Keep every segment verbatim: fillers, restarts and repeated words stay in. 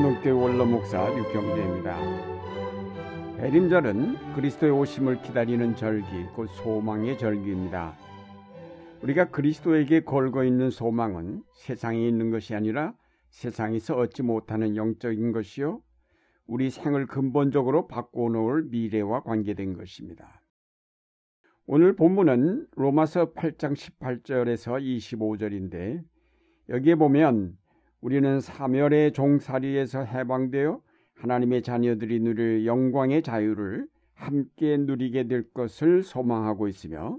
한국교회 원로목사 육경재입니다. 배림절은 그리스도의 오심을 기다리는 절기, 곧 소망의 절기입니다. 우리가 그리스도에게 걸고 있는 소망은 세상에 있는 것이 아니라 세상에서 얻지 못하는 영적인 것이요, 우리 생을 근본적으로 바꿔놓을 미래와 관계된 것입니다. 오늘 본문은 로마서 팔 장 십팔 절에서 이십오 절인데 여기에 보면 우리는 사멸의 종살이에서 해방되어 하나님의 자녀들이 누릴 영광의 자유를 함께 누리게 될 것을 소망하고 있으며,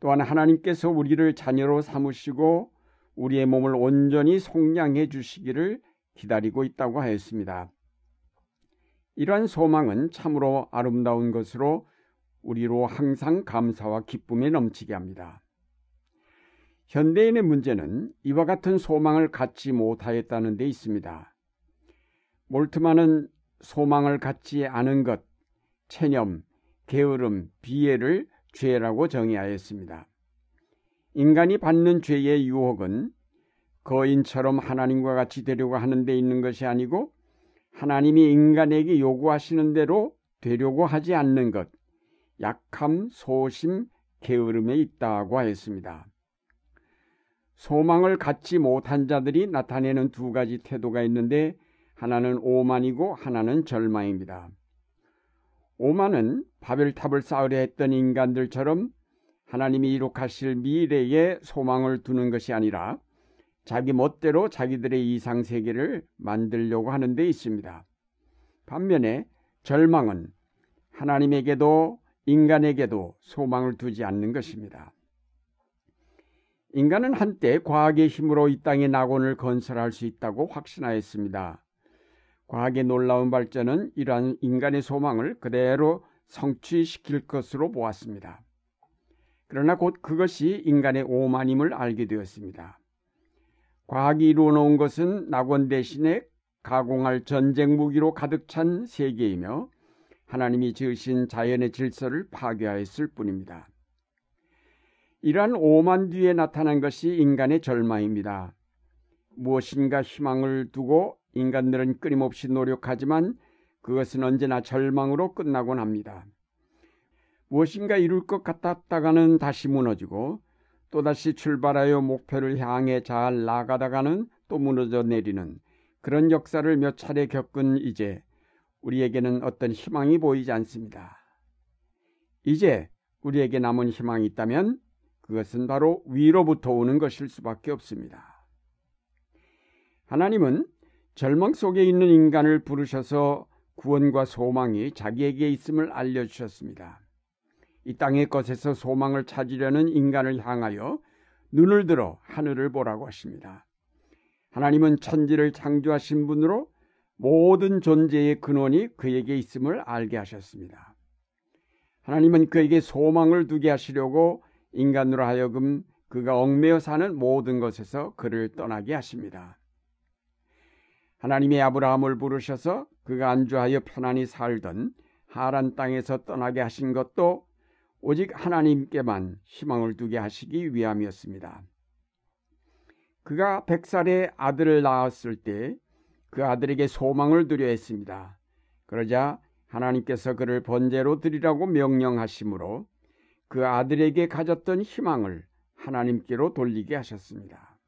또한 하나님께서 우리를 자녀로 삼으시고 우리의 몸을 온전히 속량해 주시기를 기다리고 있다고 하였습니다. 이러한 소망은 참으로 아름다운 것으로 우리로 항상 감사와 기쁨에 넘치게 합니다. 현대인의 문제는 이와 같은 소망을 갖지 못하였다는 데 있습니다. 몰트만은 소망을 갖지 않은 것, 체념, 게으름, 비애를 죄라고 정의하였습니다. 인간이 받는 죄의 유혹은 거인처럼 하나님과 같이 되려고 하는 데 있는 것이 아니고, 하나님이 인간에게 요구하시는 대로 되려고 하지 않는 것, 약함, 소심, 게으름에 있다고 하였습니다. 소망을 갖지 못한 자들이 나타내는 두 가지 태도가 있는데, 하나는 오만이고 하나는 절망입니다. 오만은 바벨탑을 쌓으려 했던 인간들처럼 하나님이 이룩하실 미래에 소망을 두는 것이 아니라 자기 멋대로 자기들의 이상세계를 만들려고 하는 데 있습니다. 반면에 절망은 하나님에게도 인간에게도 소망을 두지 않는 것입니다. 인간은 한때 과학의 힘으로 이 땅의 낙원을 건설할 수 있다고 확신하였습니다. 과학의 놀라운 발전은 이러한 인간의 소망을 그대로 성취시킬 것으로 보았습니다. 그러나 곧 그것이 인간의 오만임을 알게 되었습니다. 과학이 이루어놓은 것은 낙원 대신에 가공할 전쟁 무기로 가득 찬 세계이며, 하나님이 지으신 자연의 질서를 파괴하였을 뿐입니다. 이러한 오만 뒤에 나타난 것이 인간의 절망입니다. 무엇인가 희망을 두고 인간들은 끊임없이 노력하지만 그것은 언제나 절망으로 끝나곤 합니다. 무엇인가 이룰 것 같았다가는 다시 무너지고, 또다시 출발하여 목표를 향해 잘 나가다가는 또 무너져 내리는 그런 역사를 몇 차례 겪은 이제 우리에게는 어떤 희망이 보이지 않습니다. 이제 우리에게 남은 희망이 있다면 그것은 바로 위로부터 오는 것일 수밖에 없습니다. 하나님은 절망 속에 있는 인간을 부르셔서 구원과 소망이 자기에게 있음을 알려주셨습니다. 이 땅의 것에서 소망을 찾으려는 인간을 향하여 눈을 들어 하늘을 보라고 하십니다. 하나님은 천지를 창조하신 분으로 모든 존재의 근원이 그에게 있음을 알게 하셨습니다. 하나님은 그에게 소망을 두게 하시려고 인간으로 하여금 그가 얽매여 사는 모든 것에서 그를 떠나게 하십니다. 하나님의 아브라함을 부르셔서 그가 안주하여 편안히 살던 하란 땅에서 떠나게 하신 것도 오직 하나님께만 희망을 두게 하시기 위함이었습니다. 그가 백 살에 아들을 낳았을 때 그 아들에게 소망을 두려 했습니다. 그러자 하나님께서 그를 번제로 드리라고 명령하심으로 그 아들에게 가졌던 희망을 하나님께로 돌리게 하셨습니다.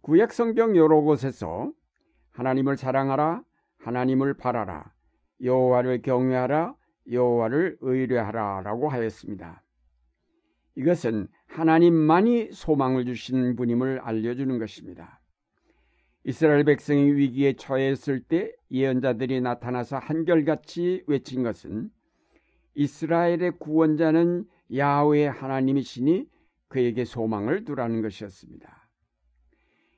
구약 성경 여러 곳에서 하나님을 사랑하라, 하나님을 바라라, 여호와를 경외하라, 여호와를 의뢰하라 라고 하였습니다. 이것은 하나님만이 소망을 주시는 분임을 알려주는 것입니다. 이스라엘 백성이 위기에 처했을 때 예언자들이 나타나서 한결같이 외친 것은 이스라엘의 구원자는 야훼 하나님이시니 그에게 소망을 두라는 것이었습니다.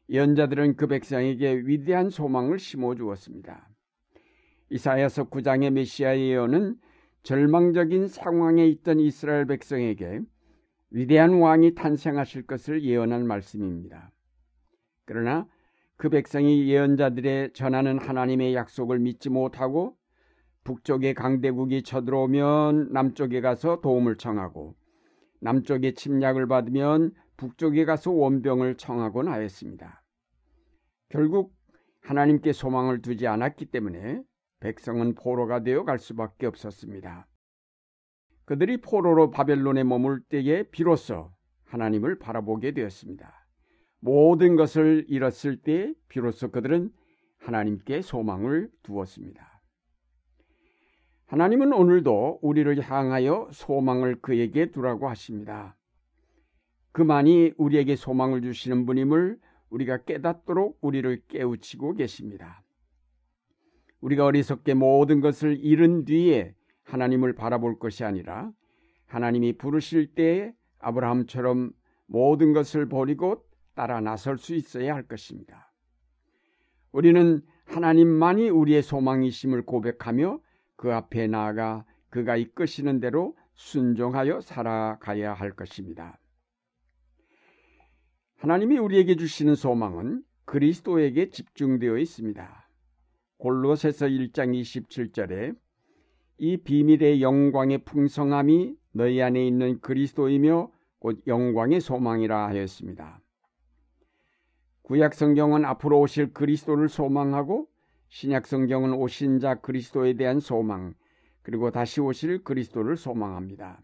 예언자들은 그 백성에게 위대한 소망을 심어주었습니다. 이사야서 구 장의 메시아 예언은 절망적인 상황에 있던 이스라엘 백성에게 위대한 왕이 탄생하실 것을 예언한 말씀입니다. 그러나 그 백성이 예언자들의 전하는 하나님의 약속을 믿지 못하고 북쪽의 강대국이 쳐들어오면 남쪽에 가서 도움을 청하고, 남쪽의 침략을 받으면 북쪽에 가서 원병을 청하곤 하였습니다. 결국 하나님께 소망을 두지 않았기 때문에 백성은 포로가 되어 갈 수밖에 없었습니다. 그들이 포로로 바벨론에 머물 때에 비로소 하나님을 바라보게 되었습니다. 모든 것을 잃었을 때 비로소 그들은 하나님께 소망을 두었습니다. 하나님은 오늘도 우리를 향하여 소망을 그에게 두라고 하십니다. 그만이 우리에게 소망을 주시는 분임을 우리가 깨닫도록 우리를 깨우치고 계십니다. 우리가 어리석게 모든 것을 잃은 뒤에 하나님을 바라볼 것이 아니라 하나님이 부르실 때에 아브라함처럼 모든 것을 버리고 따라 나설 수 있어야 할 것입니다. 우리는 하나님만이 우리의 소망이심을 고백하며 그 앞에 나아가 그가 이끄시는 대로 순종하여 살아가야 할 것입니다. 하나님이 우리에게 주시는 소망은 그리스도에게 집중되어 있습니다. 골로새서 일 장 이십칠 절에 이 비밀의 영광의 풍성함이 너희 안에 있는 그리스도이며 곧 영광의 소망이라 하였습니다. 구약 성경은 앞으로 오실 그리스도를 소망하고 신약 성경은 오신 자 그리스도에 대한 소망 그리고 다시 오실 그리스도를 소망합니다.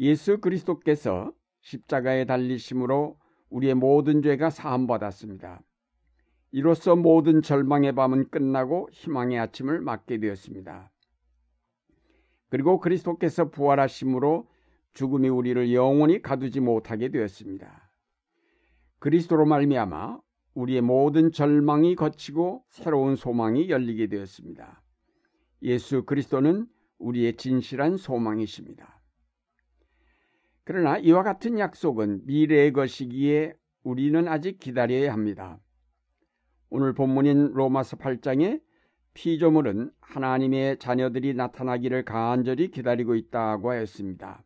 예수 그리스도께서 십자가에 달리심으로 우리의 모든 죄가 사함받았습니다. 이로써 모든 절망의 밤은 끝나고 희망의 아침을 맞게 되었습니다. 그리고 그리스도께서 부활하심으로 죽음이 우리를 영원히 가두지 못하게 되었습니다. 그리스도로 말미암아 우리의 모든 절망이 거치고 새로운 소망이 열리게 되었습니다. 예수 그리스도는 우리의 진실한 소망이십니다. 그러나 이와 같은 약속은 미래의 것이기에 우리는 아직 기다려야 합니다. 오늘 본문인 로마서 팔 장에 피조물은 하나님의 자녀들이 나타나기를 간절히 기다리고 있다고 하였습니다.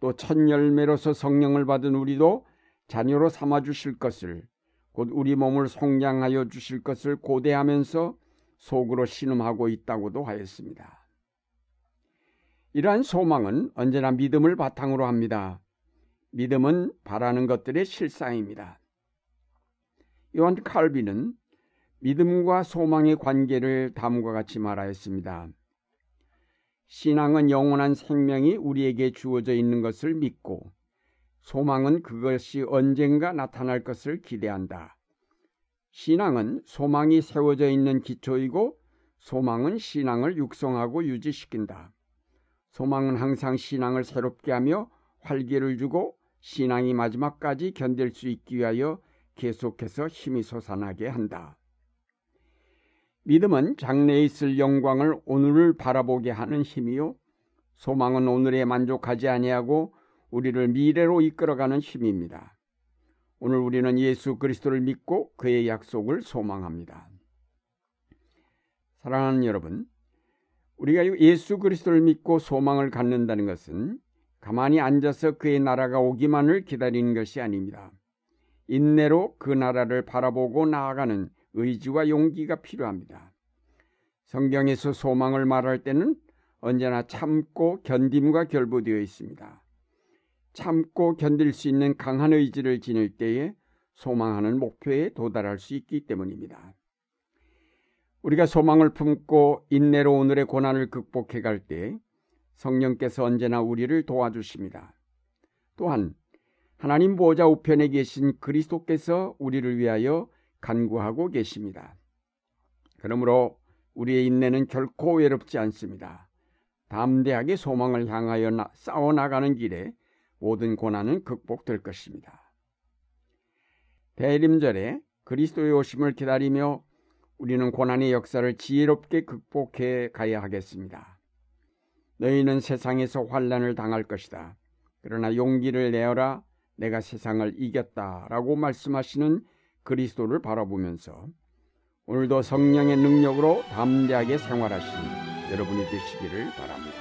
또 첫 열매로서 성령을 받은 우리도 자녀로 삼아 주실 것을 곧 우리 몸을 속량하여 주실 것을 고대하면서 속으로 신음하고 있다고도 하였습니다. 이러한 소망은 언제나 믿음을 바탕으로 합니다. 믿음은 바라는 것들의 실상입니다. 요한 칼빈은 믿음과 소망의 관계를 다음과 같이 말하였습니다. 신앙은 영원한 생명이 우리에게 주어져 있는 것을 믿고 소망은 그것이 언젠가 나타날 것을 기대한다. 신앙은 소망이 세워져 있는 기초이고 소망은 신앙을 육성하고 유지시킨다. 소망은 항상 신앙을 새롭게 하며 활기를 주고 신앙이 마지막까지 견딜 수 있기 위하여 계속해서 힘이 솟아나게 한다. 믿음은 장래에 있을 영광을 오늘을 바라보게 하는 힘이요 소망은 오늘에 만족하지 아니하고 우리를 미래로 이끌어가는 힘입니다. 오늘 우리는 예수 그리스도를 믿고 그의 약속을 소망합니다. 사랑하는 여러분, 우리가 예수 그리스도를 믿고 소망을 갖는다는 것은 가만히 앉아서 그의 나라가 오기만을 기다리는 것이 아닙니다. 인내로 그 나라를 바라보고 나아가는 의지와 용기가 필요합니다. 성경에서 소망을 말할 때는 언제나 참고 견딤과 결부되어 있습니다. 참고 견딜 수 있는 강한 의지를 지닐 때에 소망하는 목표에 도달할 수 있기 때문입니다. 우리가 소망을 품고 인내로 오늘의 고난을 극복해 갈 때 성령께서 언제나 우리를 도와주십니다. 또한 하나님 보좌 우편에 계신 그리스도께서 우리를 위하여 간구하고 계십니다. 그러므로 우리의 인내는 결코 외롭지 않습니다. 담대하게 소망을 향하여 나, 싸워나가는 길에 모든 고난은 극복될 것입니다. 대림절에 그리스도의 오심을 기다리며 우리는 고난의 역사를 지혜롭게 극복해 가야 하겠습니다. 너희는 세상에서 환난을 당할 것이다. 그러나 용기를 내어라. 내가 세상을 이겼다라고 말씀하시는 그리스도를 바라보면서 오늘도 성령의 능력으로 담대하게 생활하신 여러분이 되시기를 바랍니다.